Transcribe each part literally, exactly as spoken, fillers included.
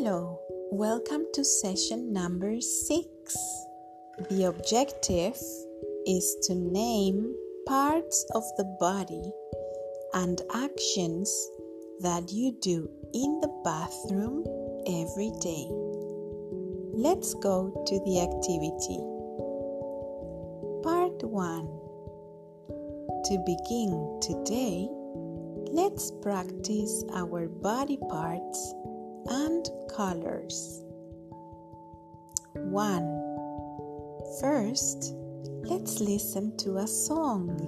Hello, welcome to session number six. The objective is to name parts of the body and actions that you do in the bathroom every day. Let's go to the activity. Part one. To begin today, let's practice our body parts and colors. one. First, let's listen to a song.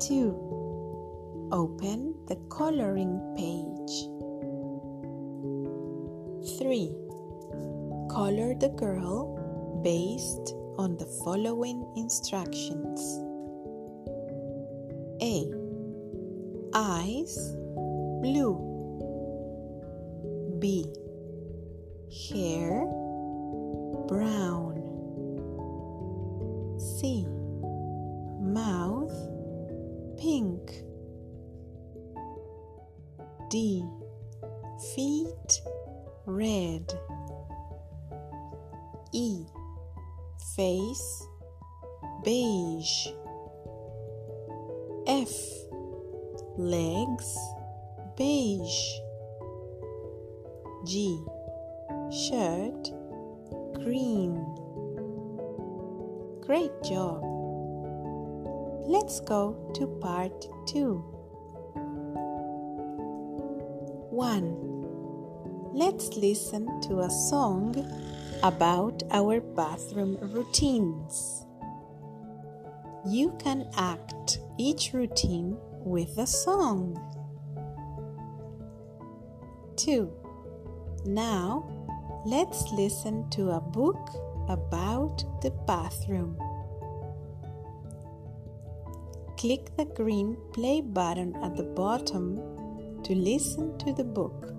two. Open the coloring page. three. Color the girl based on the following instructions. A. Eyes, blue. B. Hair, brown. C. Mouth, pink. D. Feet, red. E. Face, beige. F. Legs, beige. G. Shirt, green. Great job! Let's go to part two. one. Let's listen to a song about our bathroom routines. You can act each routine with a song. two. Now, let's listen to a book about the bathroom. Click the green play button at the bottom to listen to the book.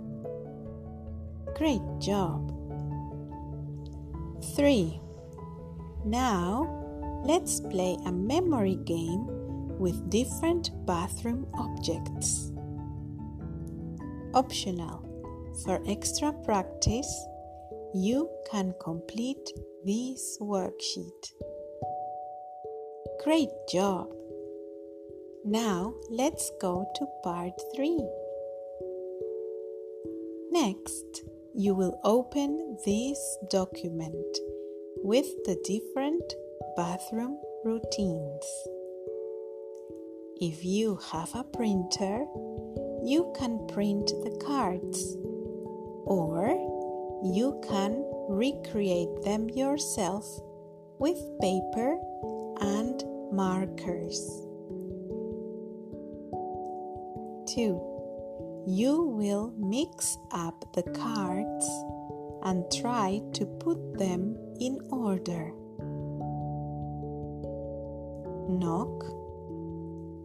Great job! three. Now, let's play a memory game with different bathroom objects. Optional. For extra practice, you can complete this worksheet. Great job! Now let's go to part three. Next, you will open this document with the different bathroom routines. If you have a printer, you can print the cards. Or you can recreate them yourself with paper and markers. two. You will mix up the cards and try to put them in order. Knock,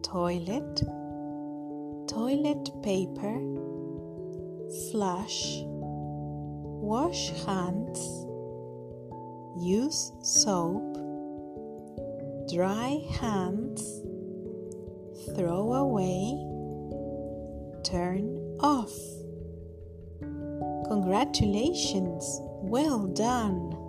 toilet, toilet paper, flush, wash hands, use soap, dry hands, throw away, turn off. Congratulations! Well done!